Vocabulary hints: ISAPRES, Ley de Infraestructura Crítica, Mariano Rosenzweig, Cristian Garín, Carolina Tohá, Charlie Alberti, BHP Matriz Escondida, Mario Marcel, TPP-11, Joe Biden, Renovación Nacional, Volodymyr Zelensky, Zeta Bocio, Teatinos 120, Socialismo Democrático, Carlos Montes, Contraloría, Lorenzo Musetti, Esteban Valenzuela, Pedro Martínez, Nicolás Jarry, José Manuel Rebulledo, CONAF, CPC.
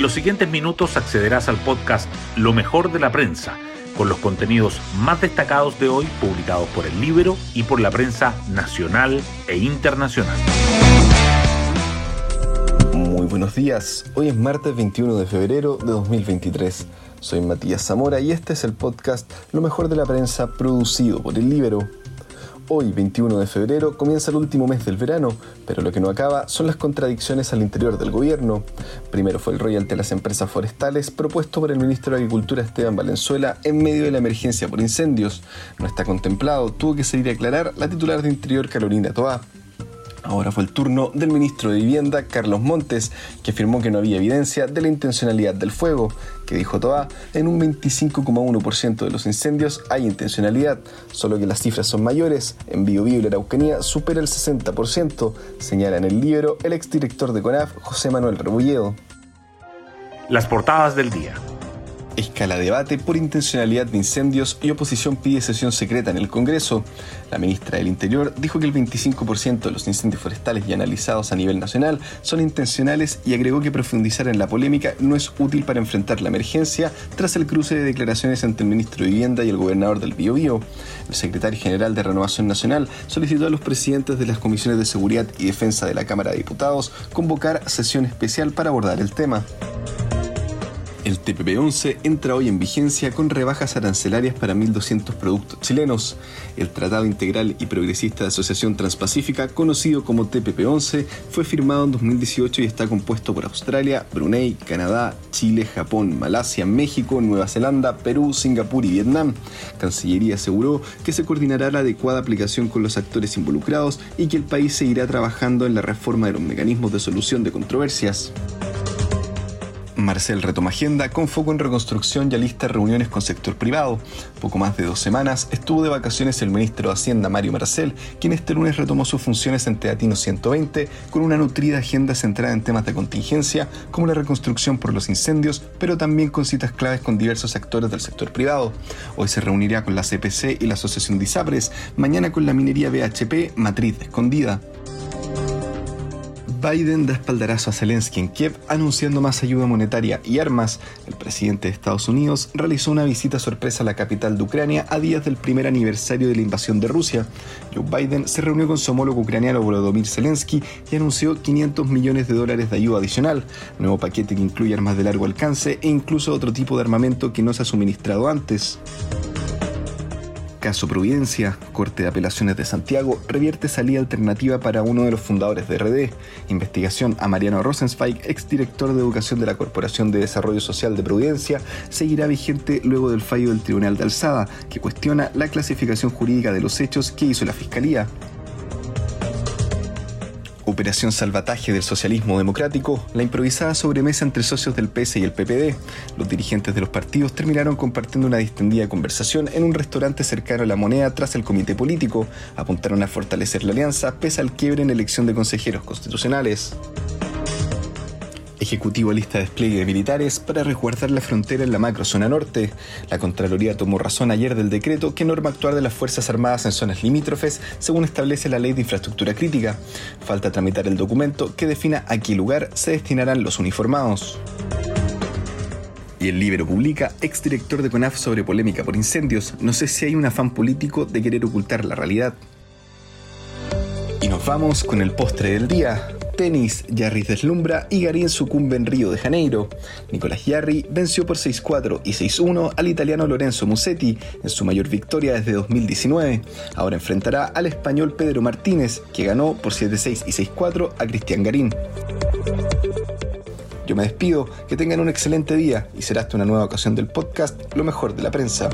En los siguientes minutos accederás al podcast Lo Mejor de la Prensa, con los contenidos más destacados de hoy publicados por El Libro y por la prensa nacional e internacional. Muy buenos días, hoy es martes 21 de febrero de 2023. Soy Matías Zamora y este es el podcast Lo Mejor de la Prensa producido por El Libro. Hoy, 21 de febrero, comienza el último mes del verano, pero lo que no acaba son las contradicciones al interior del gobierno. Primero fue el royalty a las empresas forestales propuesto por el ministro de Agricultura Esteban Valenzuela en medio de la emergencia por incendios. No está contemplado, tuvo que salir a aclarar la titular de Interior Carolina Tohá. Ahora fue el turno del ministro de Vivienda, Carlos Montes, que afirmó que no había evidencia de la intencionalidad del fuego, que dijo Tohá, en un 25,1% de los incendios hay intencionalidad, solo que las cifras son mayores, en Biobío y la Araucanía supera el 60%, señala en El Libro el exdirector de CONAF, José Manuel Rebulledo. Las portadas del día. Escala debate por intencionalidad de incendios y oposición pide sesión secreta en el Congreso. La ministra del Interior dijo que el 25% de los incendios forestales ya analizados a nivel nacional son intencionales y agregó que profundizar en la polémica no es útil para enfrentar la emergencia tras el cruce de declaraciones entre el ministro de Vivienda y el gobernador del Biobío. El secretario general de Renovación Nacional solicitó a los presidentes de las comisiones de Seguridad y Defensa de la Cámara de Diputados convocar sesión especial para abordar el tema. El TPP-11 entra hoy en vigencia con rebajas arancelarias para 1.200 productos chilenos. El Tratado Integral y Progresista de Asociación Transpacífica, conocido como TPP-11, fue firmado en 2018 y está compuesto por Australia, Brunei, Canadá, Chile, Japón, Malasia, México, Nueva Zelanda, Perú, Singapur y Vietnam. Cancillería aseguró que se coordinará la adecuada aplicación con los actores involucrados y que el país seguirá trabajando en la reforma de los mecanismos de solución de controversias. Marcel retoma agenda con foco en reconstrucción y alista reuniones con sector privado. Poco más de 2 semanas estuvo de vacaciones el ministro de Hacienda Mario Marcel, quien este lunes retomó sus funciones en Teatinos 120 con una nutrida agenda centrada en temas de contingencia como la reconstrucción por los incendios, pero también con citas claves con diversos actores del sector privado. Hoy se reunirá con la CPC y la asociación de ISAPRES, mañana con la minería BHP Matriz Escondida. Biden da espaldarazo a Zelensky en Kiev anunciando más ayuda monetaria y armas. El presidente de Estados Unidos realizó una visita sorpresa a la capital de Ucrania a días del primer aniversario de la invasión de Rusia. Joe Biden se reunió con su homólogo ucraniano Volodymyr Zelensky y anunció $500 millones de ayuda adicional, nuevo paquete que incluye armas de largo alcance e incluso otro tipo de armamento que no se ha suministrado antes. Caso Providencia, Corte de Apelaciones de Santiago revierte salida alternativa para uno de los fundadores de RD. Investigación a Mariano Rosenzweig, exdirector de Educación de la Corporación de Desarrollo Social de Providencia, seguirá vigente luego del fallo del Tribunal de Alzada, que cuestiona la clasificación jurídica de los hechos que hizo la Fiscalía. Operación Salvataje del Socialismo Democrático, la improvisada sobremesa entre socios del PS y el PPD. Los dirigentes de los partidos terminaron compartiendo una distendida conversación en un restaurante cercano a La Moneda tras el comité político. Apuntaron a fortalecer la alianza pese al quiebre en elección de consejeros constitucionales. Ejecutivo alista despliegue de militares para resguardar la frontera en la macrozona norte. La Contraloría tomó razón ayer del decreto que norma actuar de las Fuerzas Armadas en zonas limítrofes, según establece la Ley de Infraestructura Crítica. Falta tramitar el documento que defina a qué lugar se destinarán los uniformados. Y El Libro publica, exdirector de CONAF sobre polémica por incendios. No sé si hay un afán político de querer ocultar la realidad. Y nos vamos con el postre del día. Tenis, Jarry deslumbra y Garín sucumbe en Río de Janeiro. Nicolás Jarry venció por 6-4 y 6-1 al italiano Lorenzo Musetti en su mayor victoria desde 2019. Ahora enfrentará al español Pedro Martínez, que ganó por 7-6 y 6-4 a Cristian Garín. Yo me despido, que tengan un excelente día y será hasta una nueva ocasión del podcast Lo Mejor de la Prensa.